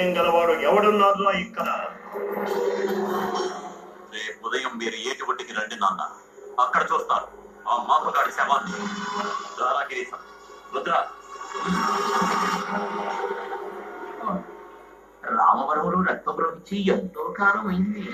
సామర్థ్యం గలవాడు ఎవడున్నారు ఇక్కడ? రేపు ఉదయం మీరు ఏటికి రండి నాన్న, అక్కడ చూస్తారు ఆ మాపగాడి శవాన్ని. రామవరములు రక్త ప్రవహించి ఎంతో కాలం అయింది.